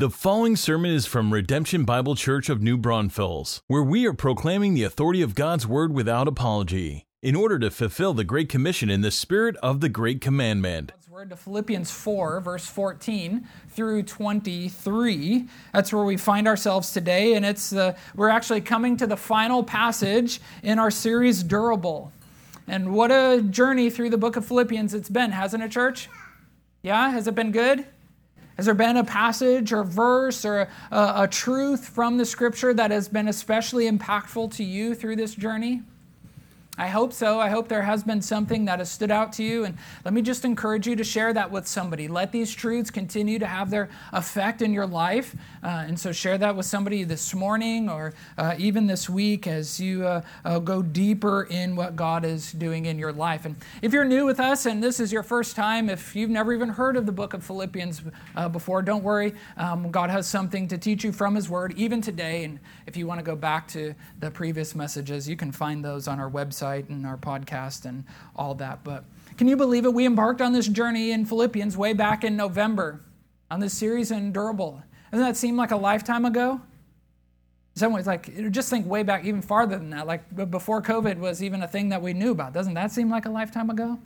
The following sermon is from Redemption Bible Church of New Braunfels, where we are proclaiming the authority of God's Word without apology, in order to fulfill the Great Commission in the spirit of the Great Commandment. God's Word to Philippians 4, verse 14 through 23. That's where we find ourselves today, and we're actually coming to the final passage in our series, Durable. And what a journey through the book of Philippians it's been, hasn't it, church? Yeah? Has it been good? Has there been a passage or verse or a truth from the Scripture that has been especially impactful to you through this journey? I hope so. I hope there has been something that has stood out to you. And let me just encourage you to share that with somebody. Let these truths continue to have their effect in your life. And so share that with somebody this morning or even this week as you go deeper in what God is doing in your life. And if you're new with us and this is your first time, if you've never even heard of the book of Philippians before, don't worry. God has something to teach you from His Word, even today. And if you want to go back to the previous messages, you can find those on our website and our podcast and all that. But can you believe it? We embarked on this journey in Philippians way back in November on this series in Durable. Doesn't that seem like a lifetime ago? Someone's like, just think way back even farther than that, like before COVID was even a thing that we knew about. Doesn't that seem like a lifetime ago?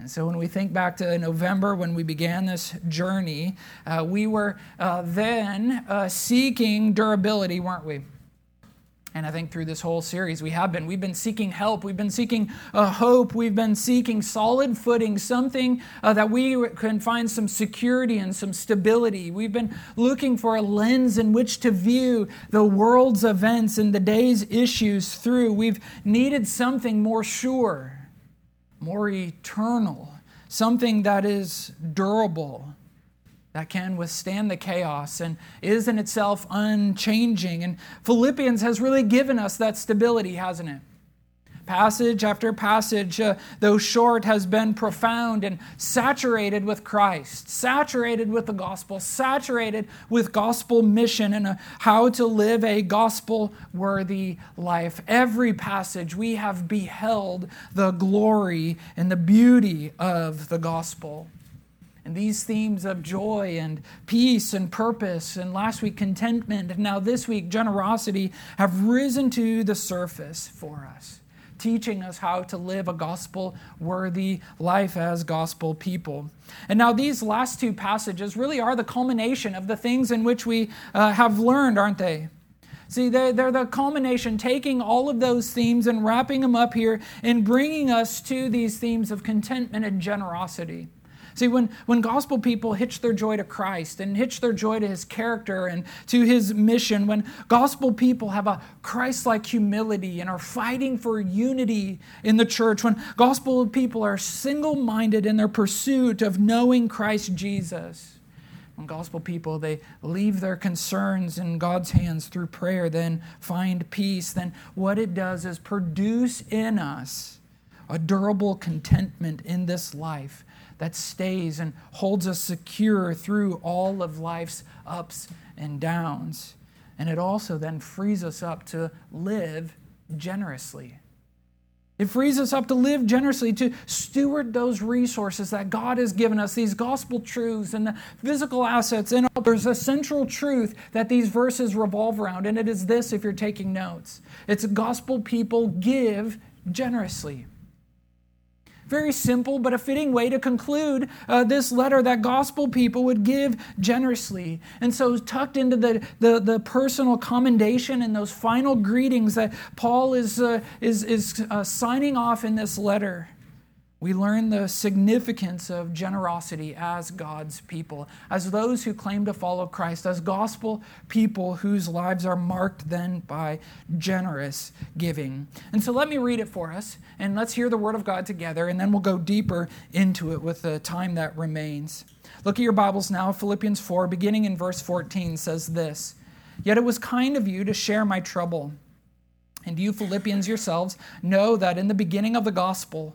And so when we think back to November when we began this journey, we were then seeking durability, weren't we? And I think through this whole series, we have been. We've been seeking help. We've been seeking hope. We've been seeking solid footing, something that we can find some security and some stability. We've been looking for a lens in which to view the world's events and the day's issues through. We've needed something more sure, more eternal, something that is durable, that can withstand the chaos and is in itself unchanging. And Philippians has really given us that stability, hasn't it? Passage after passage, though short, has been profound and saturated with Christ, saturated with the gospel, saturated with gospel mission and how to live a gospel-worthy life. Every passage we have beheld the glory and the beauty of the gospel. And these themes of joy and peace and purpose and last week contentment and now this week generosity have risen to the surface for us, teaching us how to live a gospel-worthy life as gospel people. And now these last two passages really are the culmination of the things in which we have learned, aren't they? See, they're the culmination, taking all of those themes and wrapping them up here and bringing us to these themes of contentment and generosity. See, when gospel people hitch their joy to Christ and hitch their joy to His character and to His mission, when gospel people have a Christ-like humility and are fighting for unity in the church, when gospel people are single-minded in their pursuit of knowing Christ Jesus, when gospel people, they leave their concerns in God's hands through prayer, then find peace, then what it does is produce in us a durable contentment in this life that stays and holds us secure through all of life's ups and downs. And it also then frees us up to live generously. It frees us up to live generously, to steward those resources that God has given us, these gospel truths and the physical assets and all. There's a central truth that these verses revolve around, and it is this if you're taking notes. It's gospel people give generously. Very simple, but a fitting way to conclude this letter that gospel people would give generously. And so tucked into the personal commendation and those final greetings that Paul is signing off in this letter, we learn the significance of generosity as God's people, as those who claim to follow Christ, as gospel people whose lives are marked then by generous giving. And so let me read it for us, and let's hear the Word of God together, and then we'll go deeper into it with the time that remains. Look at your Bibles now. Philippians 4, beginning in verse 14, says this, "Yet it was kind of you to share my trouble. And you Philippians yourselves know that in the beginning of the gospel,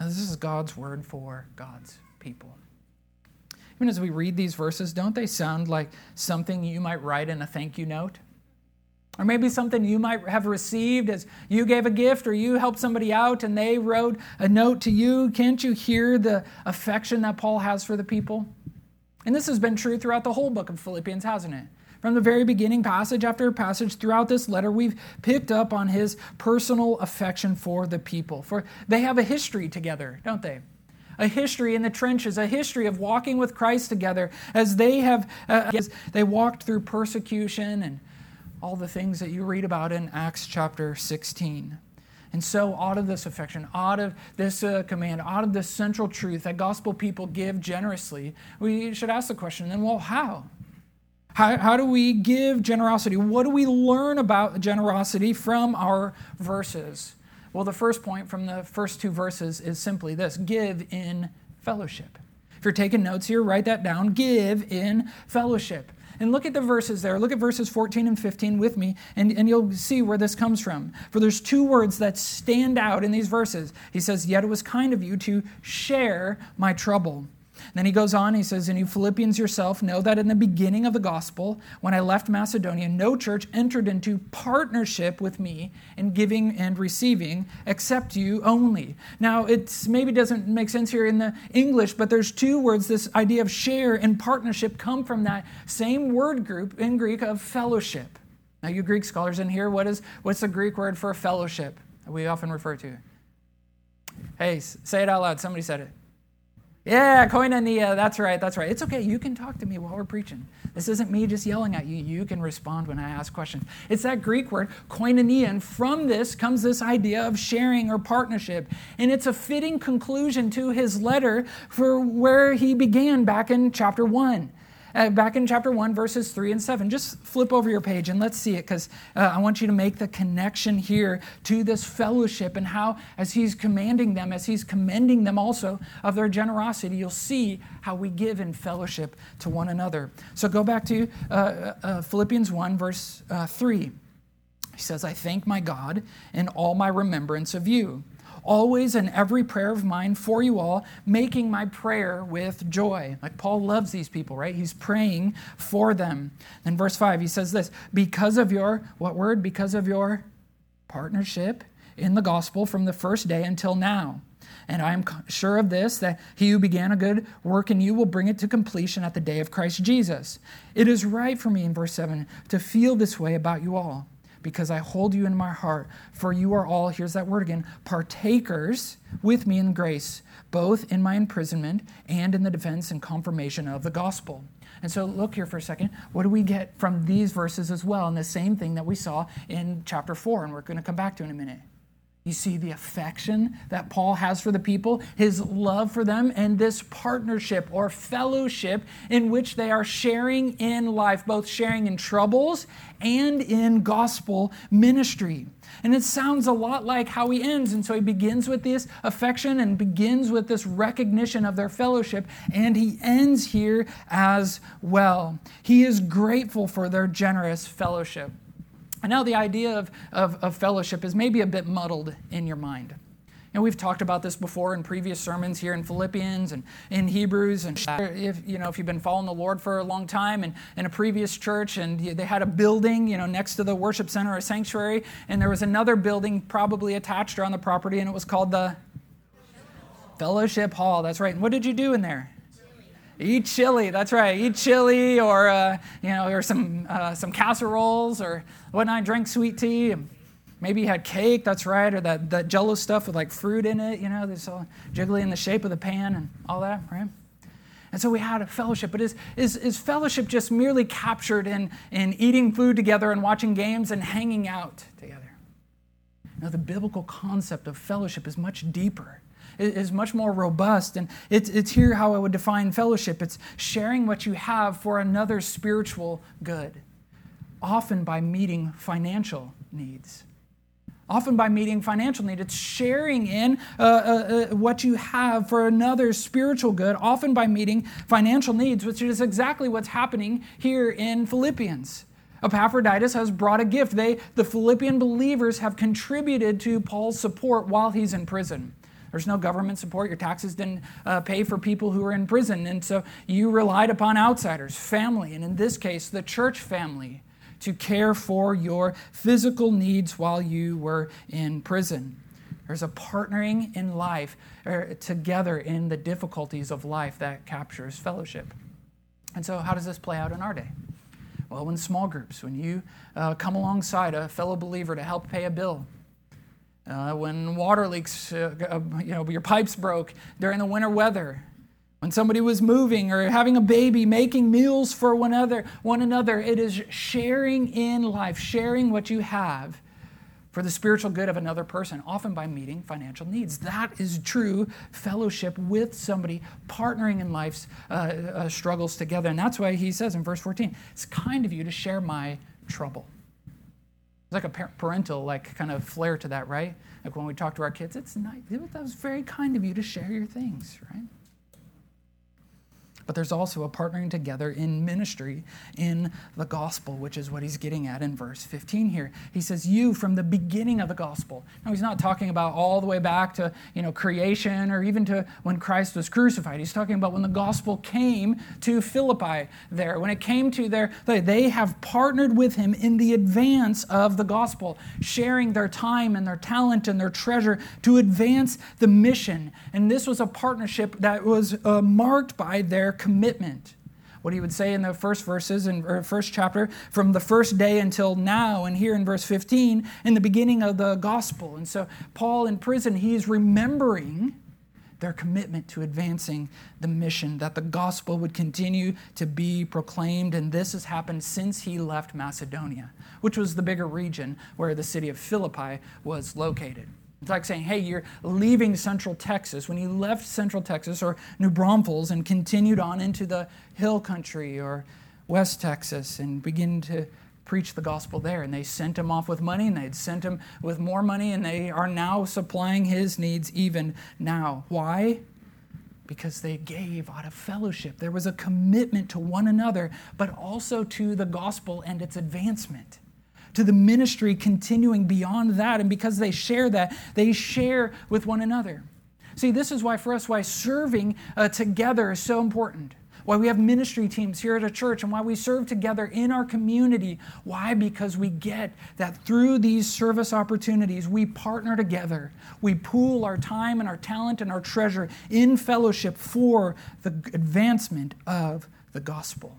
Now, this is God's word for God's people. Even as we read these verses, don't they sound like something you might write in a thank you note? Or maybe something you might have received as you gave a gift or you helped somebody out and they wrote a note to you. Can't you hear the affection that Paul has for the people? And this has been true throughout the whole book of Philippians, hasn't it? From the very beginning, passage after passage, throughout this letter, we've picked up on his personal affection for the people. For they have a history together, don't they? A history in the trenches, a history of walking with Christ together as they walked through persecution and all the things that you read about in Acts chapter 16. And so out of this affection, out of this command, out of this central truth that gospel people give generously, we should ask the question then, well, how? How do we give generosity? What do we learn about generosity from our verses? Well, the first point from the first two verses is simply this: give in fellowship. If you're taking notes here, write that down. Give in fellowship. And look at the verses there. Look at verses 14 and 15 with me, and you'll see where this comes from. For there's two words that stand out in these verses. He says, yet it was kind of you to share my trouble. And then he goes on, he says, and you Philippians yourself know that in the beginning of the gospel, when I left Macedonia, no church entered into partnership with me in giving and receiving, except you only. Now, it maybe doesn't make sense here in the English, but there's two words. This idea of share and partnership come from that same word group in Greek of fellowship. Now, you Greek scholars in here, what's the Greek word for fellowship that we often refer to? Hey, say it out loud. Somebody said it. Yeah, koinonia, that's right. It's okay, you can talk to me while we're preaching. This isn't me just yelling at you. You can respond when I ask questions. It's that Greek word, koinonia, and from this comes this idea of sharing or partnership. And it's a fitting conclusion to his letter for where he began back in chapter 1. Back in chapter 1, verses 3 and 7. Just flip over your page and let's see it, because I want you to make the connection here to this fellowship and how, as he's commanding them, as he's commending them also of their generosity, you'll see how we give in fellowship to one another. So go back to Philippians 1, verse 3. He says, I thank my God in all my remembrance of you, always in every prayer of mine for you all, making my prayer with joy. Like Paul loves these people, right? He's praying for them. Then verse 5, he says this, because of your, what word? Because of your partnership in the gospel from the first day until now. And I am sure of this, that he who began a good work in you will bring it to completion at the day of Christ Jesus. It is right for me, in verse 7, to feel this way about you all, because I hold you in my heart, for you are all, here's that word again, partakers with me in grace, both in my imprisonment and in the defense and confirmation of the gospel. And so look here for a second. What do we get from these verses as well? And the same thing that we saw in chapter 4, and we're going to come back to in a minute. You see the affection that Paul has for the people, his love for them, and this partnership or fellowship in which they are sharing in life, both sharing in troubles and in gospel ministry. And it sounds a lot like how he ends. And so he begins with this affection and begins with this recognition of their fellowship. And he ends here as well. He is grateful for their generous fellowship. I know the idea of fellowship is maybe a bit muddled in your mind. And we've talked about this before in previous sermons here in Philippians and in Hebrews. And if you've been following the Lord for a long time and in a previous church, and they had a building, next to the worship center or sanctuary, and there was another building probably attached or on the property, and it was called the Fellowship Hall. That's right. And what did you do in there? Eat chili, that's right. Eat chili, or or some casseroles, or whatnot. Drink sweet tea. Maybe you had cake, that's right, or that Jello stuff with like fruit in it. This all jiggly in the shape of the pan and all that, right? And so we had a fellowship. But is fellowship just merely captured in eating food together and watching games and hanging out together? Now, the biblical concept of fellowship is much deeper. It is much more robust. And it's here how I would define fellowship. It's sharing what you have for another's spiritual good, often by meeting financial needs. It's sharing in what you have for another's spiritual good, often by meeting financial needs, which is exactly what's happening here in Philippians. Epaphroditus has brought a gift. The Philippian believers have contributed to Paul's support while he's in prison. There's no government support. Your taxes didn't pay for people who were in prison. And so you relied upon outsiders, family, and in this case, the church family, to care for your physical needs while you were in prison. There's a partnering in life, together in the difficulties of life that captures fellowship. And so how does this play out in our day? Well, in small groups, when you come alongside a fellow believer to help pay a bill, when water leaks, your pipes broke during the winter weather, when somebody was moving or having a baby, making meals for one another, it is sharing in life, sharing what you have for the spiritual good of another person, often by meeting financial needs. That is true fellowship with somebody, partnering in life's struggles together. And that's why he says in verse 14, it's kind of you to share my trouble. Like a parental kind of flair to that, right? Like when we talk to our kids, it's nice. That was very kind of you to share your things, right? But there's also a partnering together in ministry in the gospel, which is what he's getting at in verse 15 here. He says, you from the beginning of the gospel. Now, he's not talking about all the way back to creation or even to when Christ was crucified. He's talking about when the gospel came to Philippi there. When it came to there, they have partnered with him in the advance of the gospel, sharing their time and their talent and their treasure to advance the mission. And this was a partnership that was marked by their commitment. What he would say in the first verses, first chapter, from the first day until now, and here in verse 15, in the beginning of the gospel. And so Paul in prison, he's remembering their commitment to advancing the mission, that the gospel would continue to be proclaimed, and this has happened since he left Macedonia, which was the bigger region where the city of Philippi was located. It's like saying, hey, you're leaving Central Texas. When you left Central Texas or New Braunfels and continued on into the Hill Country or West Texas and begin to preach the gospel there. And they sent him off with money, and they'd sent him with more money, and they are now supplying his needs even now. Why? Because they gave out of fellowship. There was a commitment to one another, but also to the gospel and its advancement, to the ministry continuing beyond that. And because they share that, they share with one another. See, this is why for us, why serving together is so important, why we have ministry teams here at a church and why we serve together in our community. Why? Because we get that through these service opportunities, we partner together. We pool our time and our talent and our treasure in fellowship for the advancement of the gospel.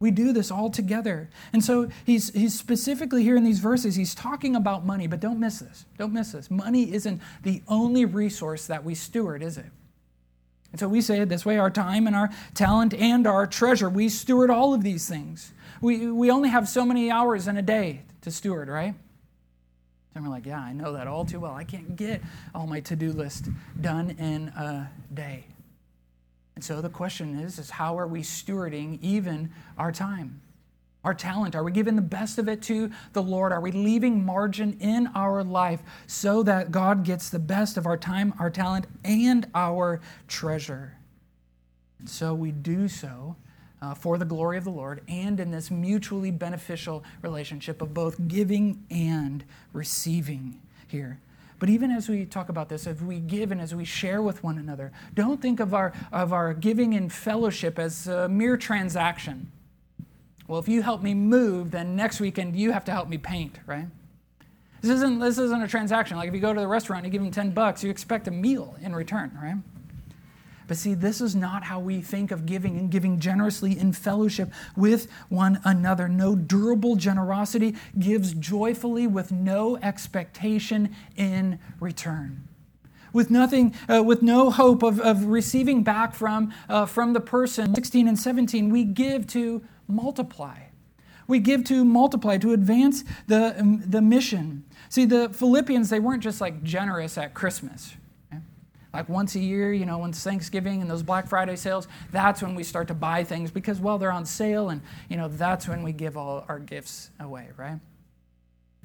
We do this all together. And so he's specifically here in these verses, he's talking about money, but don't miss this. Money isn't the only resource that we steward, is it? And so we say it this way, our time and our talent and our treasure, we steward all of these things. We only have so many hours in a day to steward, right? And we're like, yeah, I know that all too well. I can't get all my to-do list done in a day. And so the question is how are we stewarding even our time, our talent? Are we giving the best of it to the Lord? Are we leaving margin in our life so that God gets the best of our time, our talent, and our treasure? And so we do so for the glory of the Lord and in this mutually beneficial relationship of both giving and receiving here. But even as we talk about this, as we give and as we share with one another, don't think of our giving in fellowship as a mere transaction. Well, if you help me move, then next weekend you have to help me paint, right? This isn't a transaction. Like if you go to the restaurant and you give them $10, you expect a meal in return, right? But see, this is not how we think of giving and giving generously in fellowship with one another. No, durable generosity gives joyfully with no expectation in return. with nothing, with no hope of receiving back from the person. 16 and 17, we give to multiply. We give to multiply, to advance the mission. See, the Philippians, they weren't just like generous at Christmas. Right? Like once a year, you know, when it's Thanksgiving and those Black Friday sales, that's when we start to buy things because, well, they're on sale and, you know, that's when we give all our gifts away, right?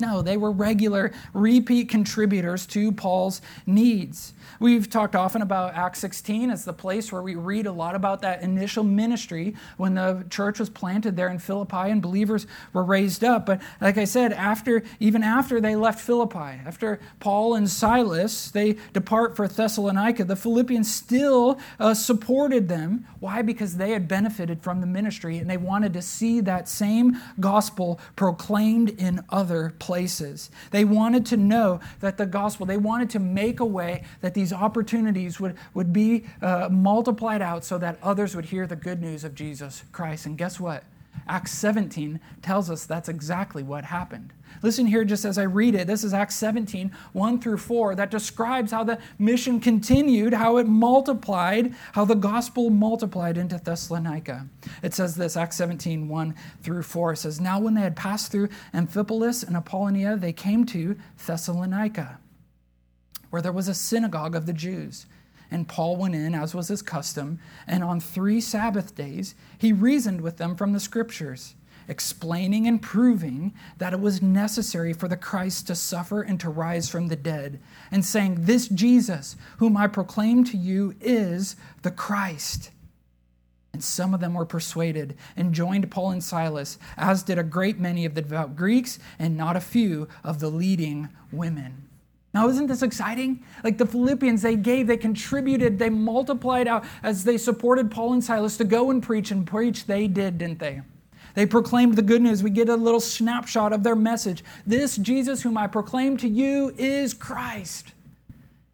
No, they were regular, repeat contributors to Paul's needs. We've talked often about Acts 16 as the place where we read a lot about that initial ministry when the church was planted there in Philippi and believers were raised up. But like I said, even after they left Philippi, after Paul and Silas, they depart for Thessalonica, the Philippians still supported them. Why? Because they had benefited from the ministry and they wanted to see that same gospel proclaimed in other places. They wanted to know that the gospel, they wanted to make a way that these opportunities would be multiplied out so that others would hear the good news of Jesus Christ. And guess what? Acts 17 tells us that's exactly what happened. Listen here just as I read it. This is Acts 17, 1 through 4, that describes how the mission continued, how it multiplied, how the gospel multiplied into Thessalonica. It says this, Acts 17, 1 through 4. It says, now when they had passed through Amphipolis and Apollonia, they came to Thessalonica, where there was a synagogue of the Jews. And Paul went in, as was his custom, and on 3 Sabbath days he reasoned with them from the Scriptures, explaining and proving that it was necessary for the Christ to suffer and to rise from the dead, and saying, this Jesus, whom I proclaim to you, is the Christ. And some of them were persuaded and joined Paul and Silas, as did a great many of the devout Greeks and not a few of the leading women. Now, isn't this exciting? Like the Philippians, they gave, they contributed, they multiplied out as they supported Paul and Silas to go and preach they did, didn't they? They proclaimed the good news. We get a little snapshot of their message. This Jesus whom I proclaim to you is Christ.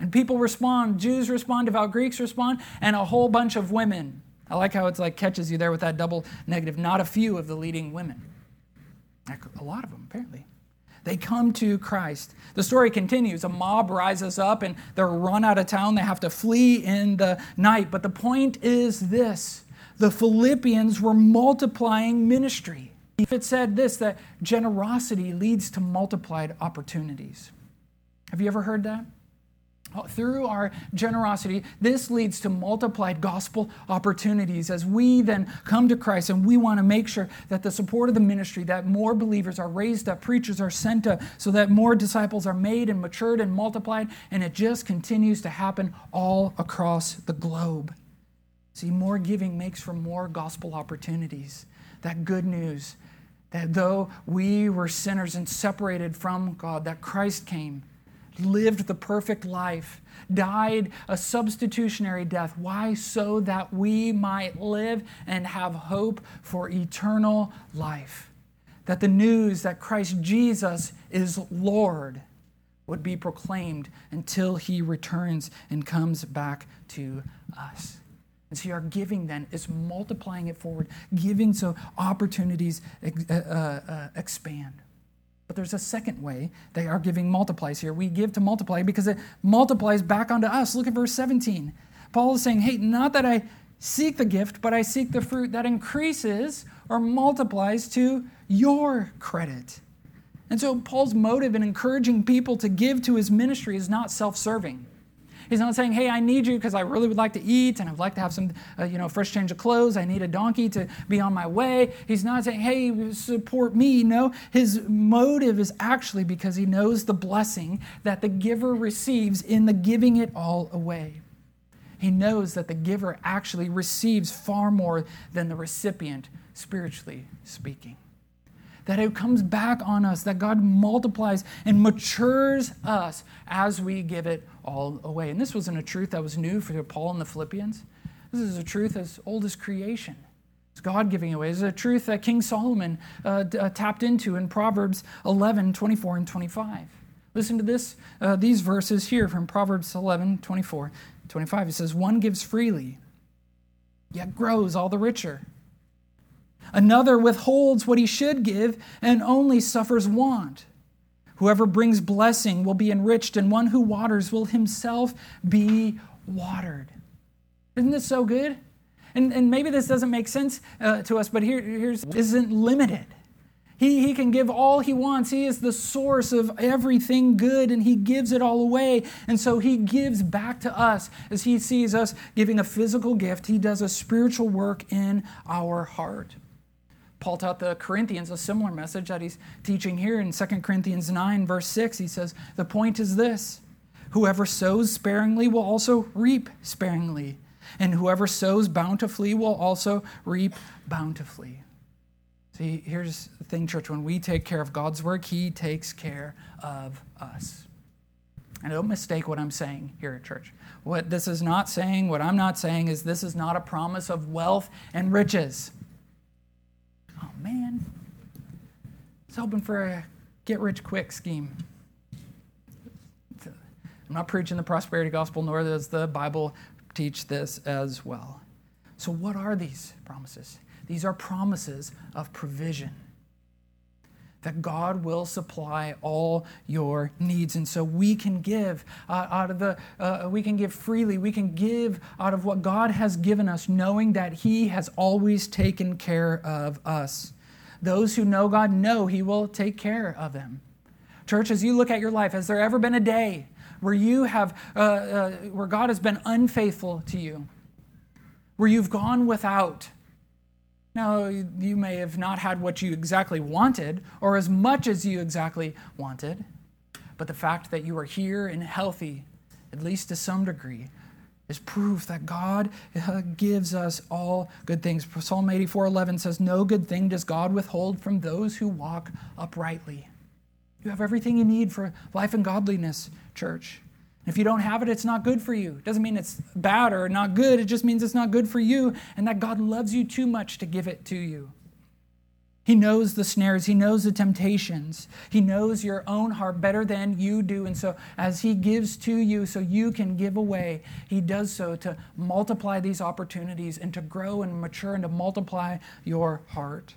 And people respond, Jews respond, devout Greeks respond, and a whole bunch of women. I like how it's like catches you there with that double negative. Not a few of the leading women. Like a lot of them, apparently. They come to Christ. The story continues. A mob rises up and they're run out of town. They have to flee in the night. But the point is this. The Philippians were multiplying ministry. If it said this, that generosity leads to multiplied opportunities. Have you ever heard that? Through our generosity, this leads to multiplied gospel opportunities as we then come to Christ and we want to make sure that the support of the ministry, that more believers are raised up, preachers are sent up, so that more disciples are made and matured and multiplied, and it just continues to happen all across the globe. See, more giving makes for more gospel opportunities. That good news, that though we were sinners and separated from God, that Christ came, lived the perfect life, died a substitutionary death. Why? So that we might live and have hope for eternal life. That the news that Christ Jesus is Lord would be proclaimed until he returns and comes back to us. And so our giving then is multiplying it forward, giving so opportunities expand. But there's a second way they are giving multiplies here. We give to multiply because it multiplies back onto us. Look at verse 17. Paul is saying, hey, not that I seek the gift, but I seek the fruit that increases or multiplies to your credit. And so Paul's motive in encouraging people to give to his ministry is not self-serving. He's not saying, hey, I need you because I really would like to eat and I'd like to have some, fresh change of clothes. I need a donkey to be on my way. He's not saying, hey, support me. No, his motive is actually because he knows the blessing that the giver receives in the giving it all away. He knows that the giver actually receives far more than the recipient, spiritually speaking. That it comes back on us, that God multiplies and matures us as we give it all away. And this wasn't a truth that was new for Paul and the Philippians. This is a truth as old as creation. It's God giving away. It's a truth that King Solomon tapped into in Proverbs 11, 24, and 25. Listen to this, these verses here from Proverbs 11, 24, 25. It says, one gives freely, yet grows all the richer. Another withholds what he should give and only suffers want. Whoever brings blessing will be enriched, and one who waters will himself be watered. Isn't this so good? And maybe this doesn't make sense to us, but here's isn't limited. He can give all he wants. He is the source of everything good, and he gives it all away. And so he gives back to us as he sees us giving a physical gift. He does a spiritual work in our heart. Paul taught the Corinthians a similar message that he's teaching here in 2 Corinthians 9, verse 6. He says, the point is this, whoever sows sparingly will also reap sparingly, and whoever sows bountifully will also reap bountifully. See, here's the thing, church. When we take care of God's work, he takes care of us. And don't mistake what I'm saying here at church. What this is not saying, what I'm not saying, is this is not a promise of wealth and riches. Oh, man. I was hoping for a get-rich-quick scheme. I'm not preaching the prosperity gospel, nor does the Bible teach this as well. So what are these promises? These are promises of provision, that God will supply all your needs, and so we can give we can give freely. We can give out of what God has given us, knowing that he has always taken care of us. Those who know God know he will take care of them. Church, as you look at your life, has there ever been a day where you have where God has been unfaithful to you, where you've gone without? Now, you may have not had what you exactly wanted or as much as you exactly wanted, but the fact that you are here and healthy, at least to some degree, is proof that God gives us all good things. Psalm 84:11 says, no good thing does God withhold from those who walk uprightly. You have everything you need for life and godliness, church. If you don't have it, it's not good for you. It doesn't mean it's bad or not good. It just means it's not good for you and that God loves you too much to give it to you. He knows the snares. He knows the temptations. He knows your own heart better than you do. And so as he gives to you so you can give away, he does so to multiply these opportunities and to grow and mature and to multiply your heart.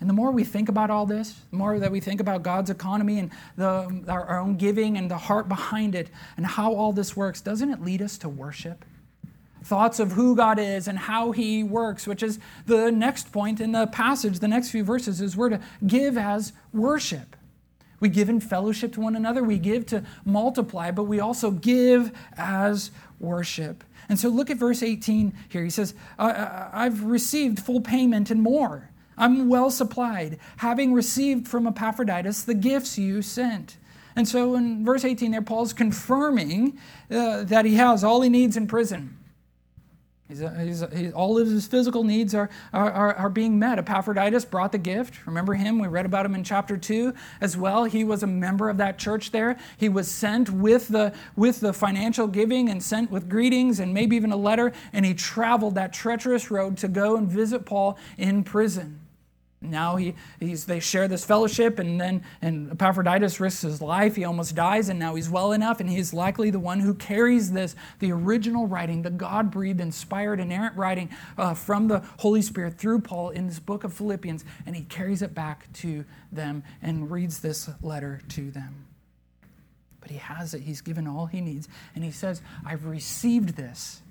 And the more we think about all this, the more that we think about God's economy and our own giving and the heart behind it and how all this works, doesn't it lead us to worship? Thoughts of who God is and how he works, which is the next point in the passage, the next few verses, is we're to give as worship. We give in fellowship to one another. We give to multiply, but we also give as worship. And so look at verse 18 here. He says, I've received full payment and more. I'm well supplied, having received from Epaphroditus the gifts you sent. And so in verse 18 there, Paul's confirming that he has all he needs in prison. All of his physical needs are being met. Epaphroditus brought the gift. Remember him? We read about him in chapter 2 as well. He was a member of that church there. He was sent with the financial giving and sent with greetings and maybe even a letter, and he traveled that treacherous road to go and visit Paul in prison. Now they share this fellowship, and Epaphroditus risks his life. He almost dies, and now he's well enough, and he's likely the one who carries the original writing, the God-breathed, inspired, inerrant writing from the Holy Spirit through Paul in this book of Philippians, and he carries it back to them and reads this letter to them. But he has it. He's given all he needs, and he says, I've received this.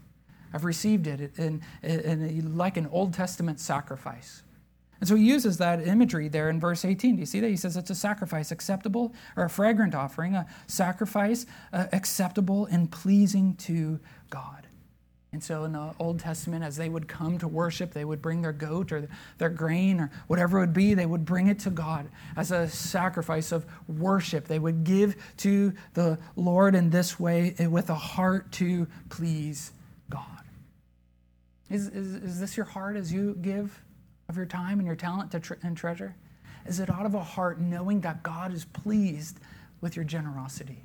I've received it in like an Old Testament sacrifice. And so he uses that imagery there in verse 18. Do you see that? He says it's a sacrifice acceptable, or a fragrant offering, a sacrifice acceptable and pleasing to God. And so in the Old Testament, as they would come to worship, they would bring their goat or their grain or whatever it would be, they would bring it to God as a sacrifice of worship. They would give to the Lord in this way with a heart to please God. Is this your heart as you give of your time and your talent and treasure? Is it out of a heart knowing that God is pleased with your generosity?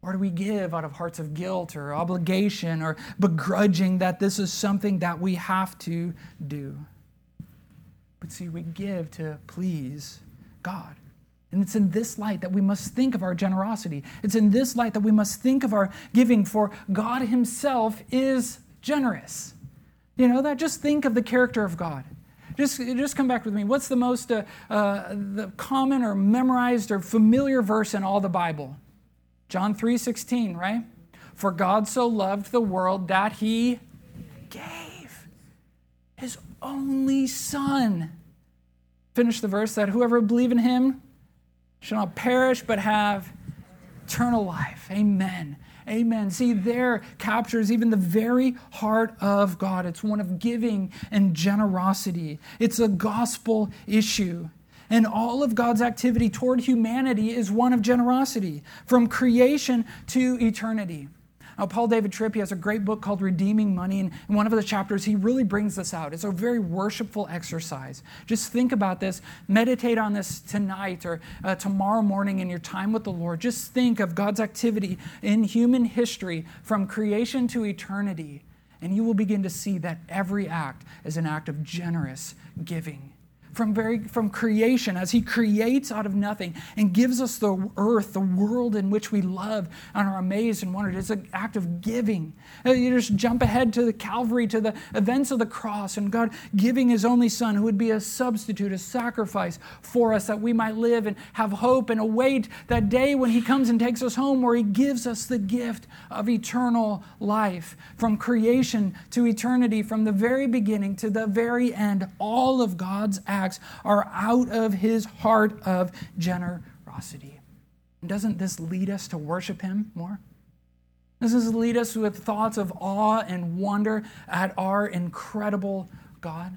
Or do we give out of hearts of guilt or obligation or begrudging that this is something that we have to do? But see, we give to please God. And it's in this light that we must think of our generosity. It's in this light that we must think of our giving, for God himself is generous. You know that? Just think of the character of God. Just come back with me. What's the most the common or memorized or familiar verse in all the Bible? John 3:16, right? For God so loved the world that he gave his only son. Finish the verse, that whoever believes in him shall not perish but have eternal life. Amen. Amen. See, there captures even the very heart of God. It's one of giving and generosity. It's a gospel issue. And all of God's activity toward humanity is one of generosity, from creation to eternity. Now, Paul David Tripp, he has a great book called Redeeming Money, and in one of the chapters, he really brings this out. It's a very worshipful exercise. Just think about this. Meditate on this tonight or tomorrow morning in your time with the Lord. Just think of God's activity in human history from creation to eternity, and you will begin to see that every act is an act of generous giving. From creation, as he creates out of nothing and gives us the earth, the world in which we love and are amazed and wondered. It's an act of giving. You just jump ahead to the Calvary, to the events of the cross, and God giving his only son, who would be a substitute, a sacrifice for us, that we might live and have hope and await that day when he comes and takes us home, where he gives us the gift of eternal life. From creation to eternity, from the very beginning to the very end, all of God's acts are out of his heart of generosity. Doesn't this lead us to worship him more? Doesn't this lead us with thoughts of awe and wonder at our incredible God?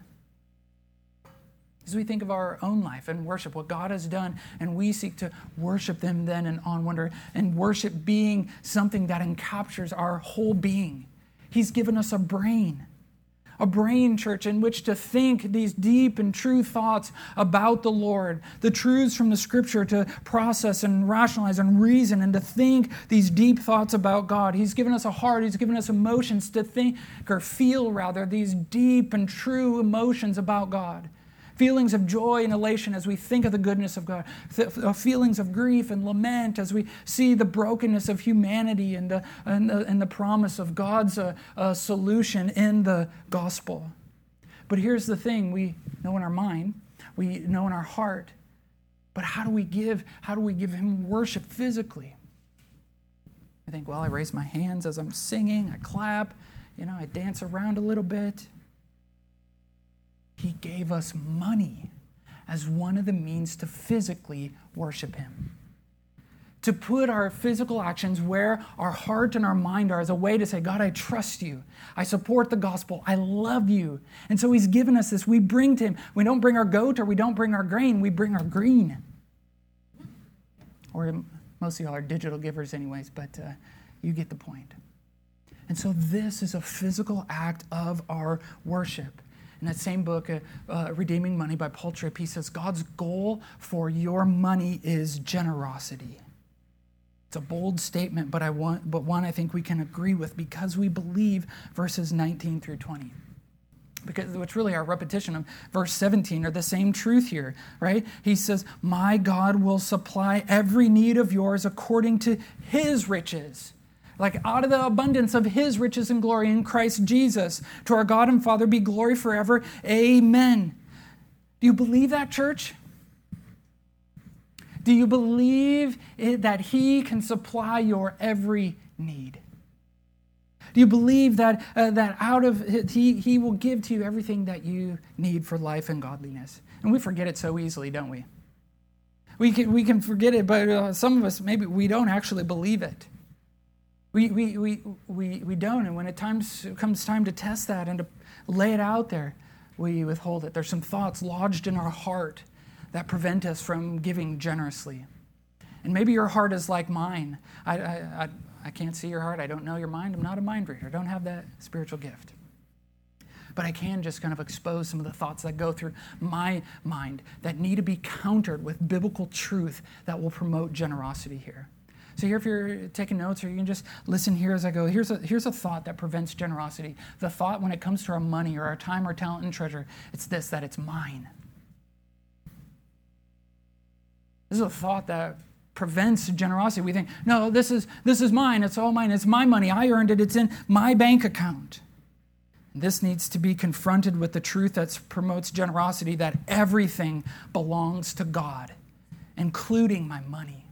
As we think of our own life and worship what God has done, and we seek to worship them then and on wonder, and worship being something that encaptures our whole being. He's given us a brain, church, in which to think these deep and true thoughts about the Lord, the truths from the Scripture, to process and rationalize and reason and to think these deep thoughts about God. He's given us a heart. He's given us emotions to think or feel, rather, these deep and true emotions about God. Feelings of joy and elation as we think of the goodness of God. Feelings of grief and lament as we see the brokenness of humanity and the promise of God's solution in the gospel. But here's the thing. We know in our mind. We know in our heart. But how do we give? How do we give him worship physically? I think, well, I raise my hands as I'm singing. I clap. I dance around a little bit. He gave us money as one of the means to physically worship him. To put our physical actions where our heart and our mind are as a way to say, God, I trust you. I support the gospel. I love you. And so he's given us this. We bring to him. We don't bring our goat or we don't bring our grain. We bring our green. Or most of y'all are digital givers anyways, but you get the point. And so this is a physical act of our worship. In that same book, Redeeming Money by Paul Tripp, he says, God's goal for your money is generosity. It's a bold statement, but one I think we can agree with because we believe verses 19 through 20. Because it's really our repetition of verse 17 are the same truth here, right? He says, my God will supply every need of yours according to his riches. Like out of the abundance of his riches and glory in Christ Jesus, to our God and Father be glory forever. Amen. Do you believe that, church? Do you believe that he can supply your every need? Do you believe that out of he will give to you everything that you need for life and godliness? And we forget it so easily, don't we? We can forget it, but some of us, maybe we don't actually believe it. We don't, and when it comes time to test that and to lay it out there, we withhold it. There's some thoughts lodged in our heart that prevent us from giving generously. And maybe your heart is like mine. I can't see your heart. I don't know your mind. I'm not a mind reader. I don't have that spiritual gift. But I can just kind of expose some of the thoughts that go through my mind that need to be countered with biblical truth that will promote generosity here. So here, if you're taking notes, or you can just listen here as I go, here's a thought that prevents generosity. The thought when it comes to our money or our time or talent and treasure, it's this, that it's mine. This is a thought that prevents generosity. We think, no, this is mine. It's all mine. It's my money. I earned it. It's in my bank account. This needs to be confronted with the truth that promotes generosity, that everything belongs to God, including my money.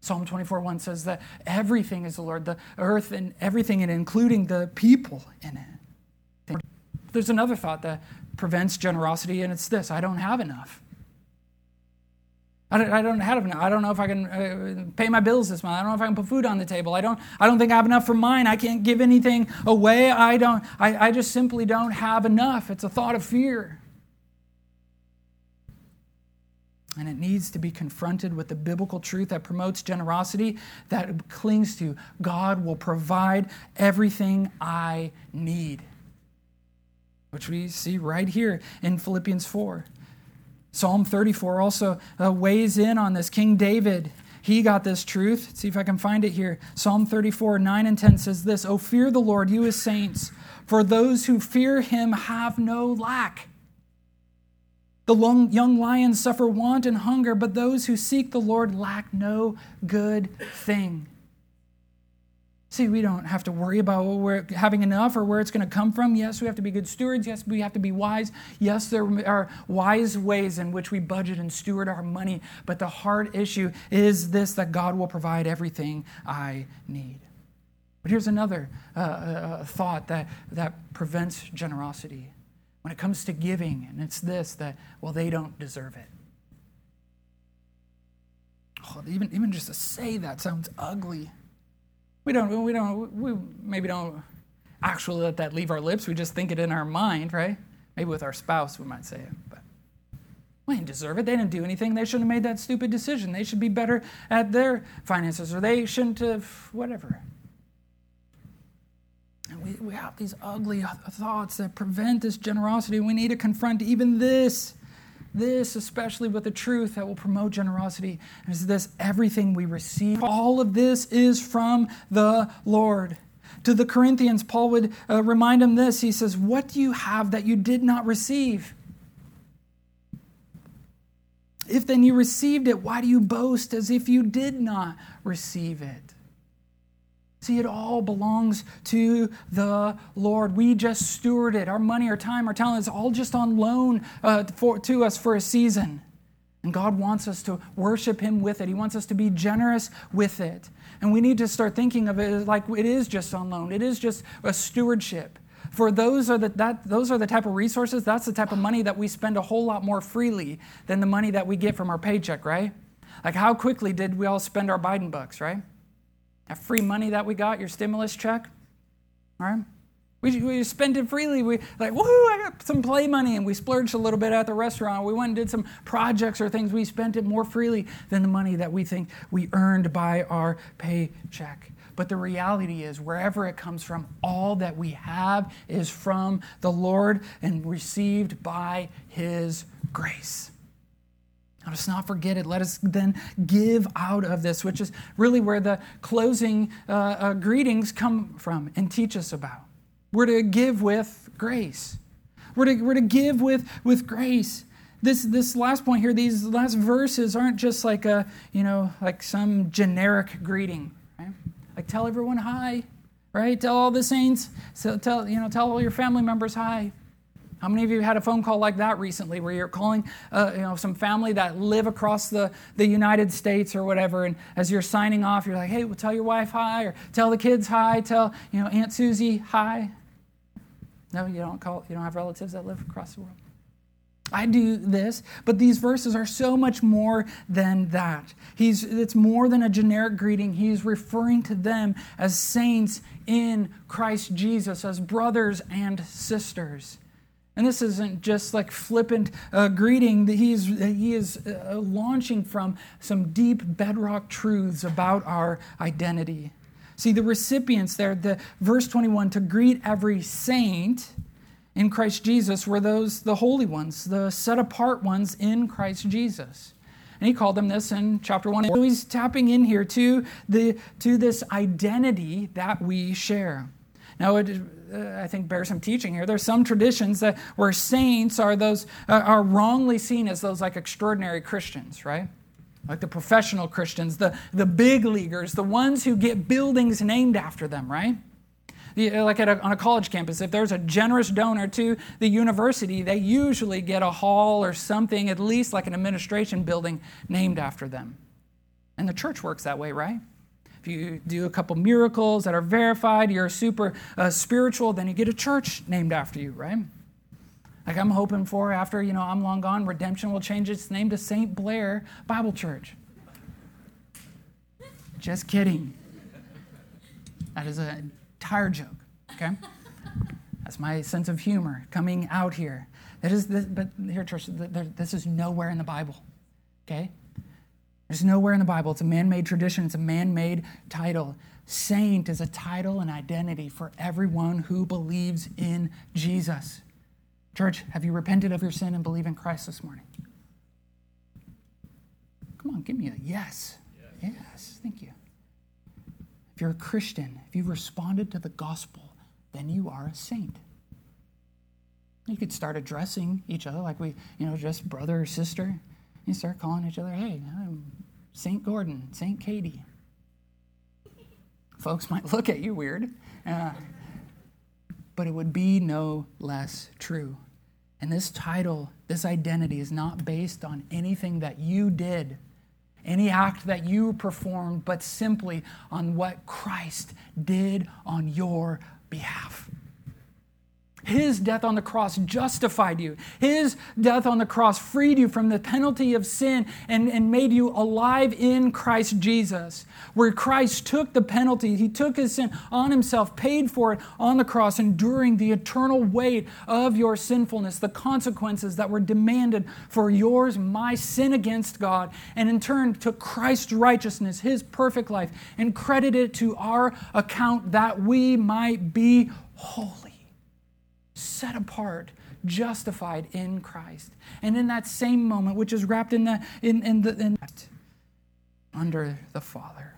Psalm 24:1 says that everything is the Lord, the earth and everything, and including the people in it. There's another thought that prevents generosity, and it's this: I don't have enough. I don't have enough. I don't know if I can pay my bills this month. I don't know if I can put food on the table. I don't think I have enough for mine. I can't give anything away. I just simply don't have enough. It's a thought of fear. And it needs to be confronted with the biblical truth that promotes generosity, that clings to God will provide everything I need, which we see right here in Philippians 4. Psalm 34 also weighs in on this. King David, he got this truth. Let's see if I can find it here. Psalm 34, 9 and 10 says this: "O fear the Lord, you his saints, for those who fear him have no lack. The young lions suffer want and hunger, but those who seek the Lord lack no good thing." See, we don't have to worry about what we're having enough or where it's going to come from. Yes, we have to be good stewards. Yes, we have to be wise. Yes, there are wise ways in which we budget and steward our money. But the hard issue is this, that God will provide everything I need. But here's another thought that prevents generosity when it comes to giving. And it's this, that, well, they don't deserve it. Oh, even just to say that sounds ugly. We maybe don't actually let that leave our lips. We just think it in our mind, right? Maybe with our spouse we might say it, but we didn't deserve it. They didn't do anything. They shouldn't have made that stupid decision. They should be better at their finances, or they shouldn't have whatever. And we have these ugly thoughts that prevent this generosity. We need to confront even this, especially with the truth that will promote generosity, is this: everything we receive, all of this is from the Lord. To the Corinthians, Paul would remind them this. He says, "What do you have that you did not receive? If then you received it, why do you boast as if you did not receive it?" See, it all belongs to the Lord. We just steward it. Our money, our time, our talent is all just on loan to us for a season. And God wants us to worship Him with it. He wants us to be generous with it. And we need to start thinking of it like it is just on loan. It is just a stewardship. For those are the type of resources, that's the type of money that we spend a whole lot more freely than the money that we get from our paycheck, right? Like, how quickly did we all spend our Biden bucks, right? That free money that we got, your stimulus check, all right? We spent it freely. We like, woohoo, I got some play money, and we splurged a little bit at the restaurant. We went and did some projects or things. We spent it more freely than the money that we think we earned by our paycheck. But the reality is, wherever it comes from, all that we have is from the Lord and received by His grace. Let us not forget it. Let us then give out of this, which is really where the closing greetings come from and teach us about. We're to give with grace. We're to give with grace. This last point here, these last verses aren't just like a, like some generic greeting, right? Like, tell everyone hi, right? Tell all the saints. So tell all your family members hi. How many of you had a phone call like that recently, where you're calling, some family that live across the United States or whatever, and as you're signing off, you're like, "Hey, well, tell your wife hi, or tell the kids hi, tell Aunt Susie hi." No, you don't have relatives that live across the world. I do this, but these verses are so much more than that. It's more than a generic greeting. He's referring to them as saints in Christ Jesus, as brothers and sisters. And this isn't just like flippant greeting. He is launching from some deep bedrock truths about our identity. See, the recipients there, the verse 21, to greet every saint in Christ Jesus, were those, the holy ones, the set-apart ones in Christ Jesus. And he called them this in chapter 1. So he's tapping in here to this identity that we share. Now, I think bears some teaching here. There's some traditions that where saints are those are wrongly seen as those like extraordinary Christians, right? Like the professional Christians, the big leaguers, the ones who get buildings named after them, right? like on a college campus, if there's a generous donor to the university, they usually get a hall or something, at least like an administration building named after them. And the church works that way, right? If you do a couple miracles that are verified, you're super spiritual, then you get a church named after you, right? Like I'm hoping for after, I'm long gone, Redemption will change its name to St. Blair Bible Church. Just kidding. That is an entire joke, okay? That's my sense of humor coming out here. Church, this is nowhere in the Bible, okay? There's nowhere in the Bible. It's a man-made tradition. It's a man-made title. Saint is a title and identity for everyone who believes in Jesus. Church, have you repented of your sin and believe in Christ this morning? Come on, give me a yes. Yes, thank you. If you're a Christian, if you've responded to the gospel, then you are a saint. You could start addressing each other like we, just brother or sister. You start calling each other, hey, I'm St. Gordon, St. Katie. Folks might look at you weird, but it would be no less true. And this title, this identity is not based on anything that you did, any act that you performed, but simply on what Christ did on your behalf. His death on the cross justified you. His death on the cross freed you from the penalty of sin and made you alive in Christ Jesus, where Christ took the penalty. He took his sin on himself, paid for it on the cross, enduring the eternal weight of your sinfulness, the consequences that were demanded for yours, my sin against God, and in turn took Christ's righteousness, his perfect life, and credited it to our account that we might be holy. Set apart, justified in Christ. And in that same moment, which is wrapped in under the Father.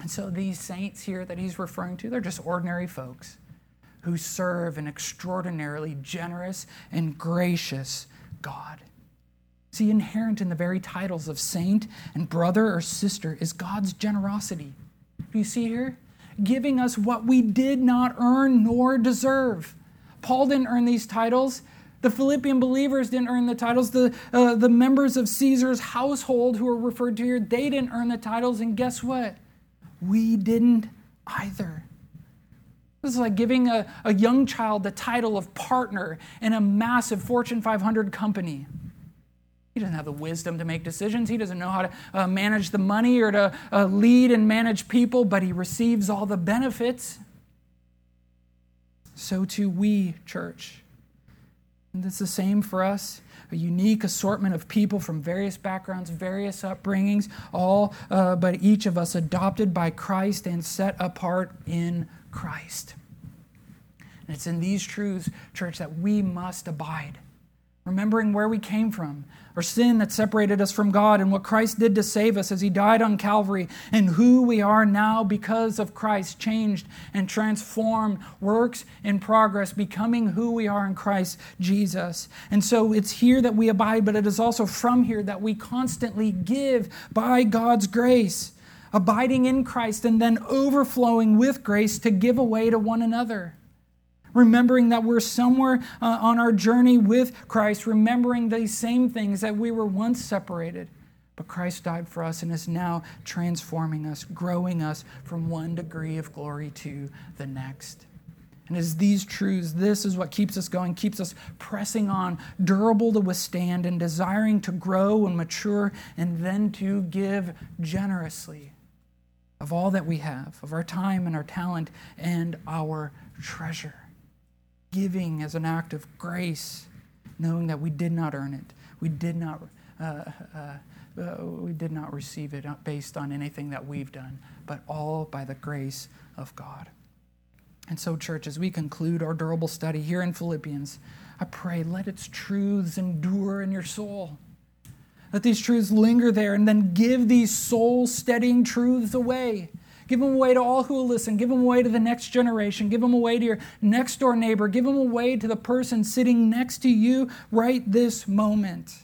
And so these saints here that he's referring to, they're just ordinary folks who serve an extraordinarily generous and gracious God. See, inherent in the very titles of saint and brother or sister is God's generosity. Do you see here? Giving us what we did not earn nor deserve. Paul didn't earn these titles. The Philippian believers didn't earn the titles. The members of Caesar's household who are referred to here, they didn't earn the titles. And guess what? We didn't either. This is like giving a young child the title of partner in a massive Fortune 500 company. He doesn't have the wisdom to make decisions. He doesn't know how to manage the money or to lead and manage people, but he receives all the benefits. So too we, church. And it's the same for us. A unique assortment of people from various backgrounds, various upbringings, all but each of us adopted by Christ and set apart in Christ. And it's in these truths, church, that we must abide. Remembering where we came from, our sin that separated us from God, and what Christ did to save us as he died on Calvary, and who we are now because of Christ, changed and transformed, works in progress, becoming who we are in Christ Jesus. And so it's here that we abide, but it is also from here that we constantly give by God's grace, abiding in Christ and then overflowing with grace to give away to one another. Remembering that we're somewhere on our journey with Christ, remembering these same things that we were once separated, but Christ died for us and is now transforming us, growing us from one degree of glory to the next. And as these truths, this is what keeps us going, keeps us pressing on, durable to withstand and desiring to grow and mature and then to give generously of all that we have, of our time and our talent and our treasure. Giving as an act of grace, knowing that we did not earn it, we did not receive it based on anything that we've done, but all by the grace of God. And so, church, as we conclude our durable study here in Philippians, I pray let its truths endure in your soul. Let these truths linger there, and then give these soul-steadying truths away. Give them away to all who will listen. Give them away to the next generation. Give them away to your next-door neighbor. Give them away to the person sitting next to you right this moment.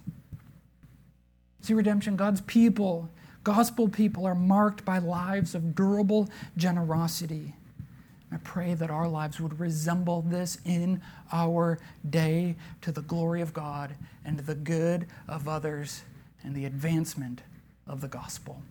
See, Redemption, God's people, gospel people, are marked by lives of durable generosity. I pray that our lives would resemble this in our day, to the glory of God and to the good of others and the advancement of the gospel.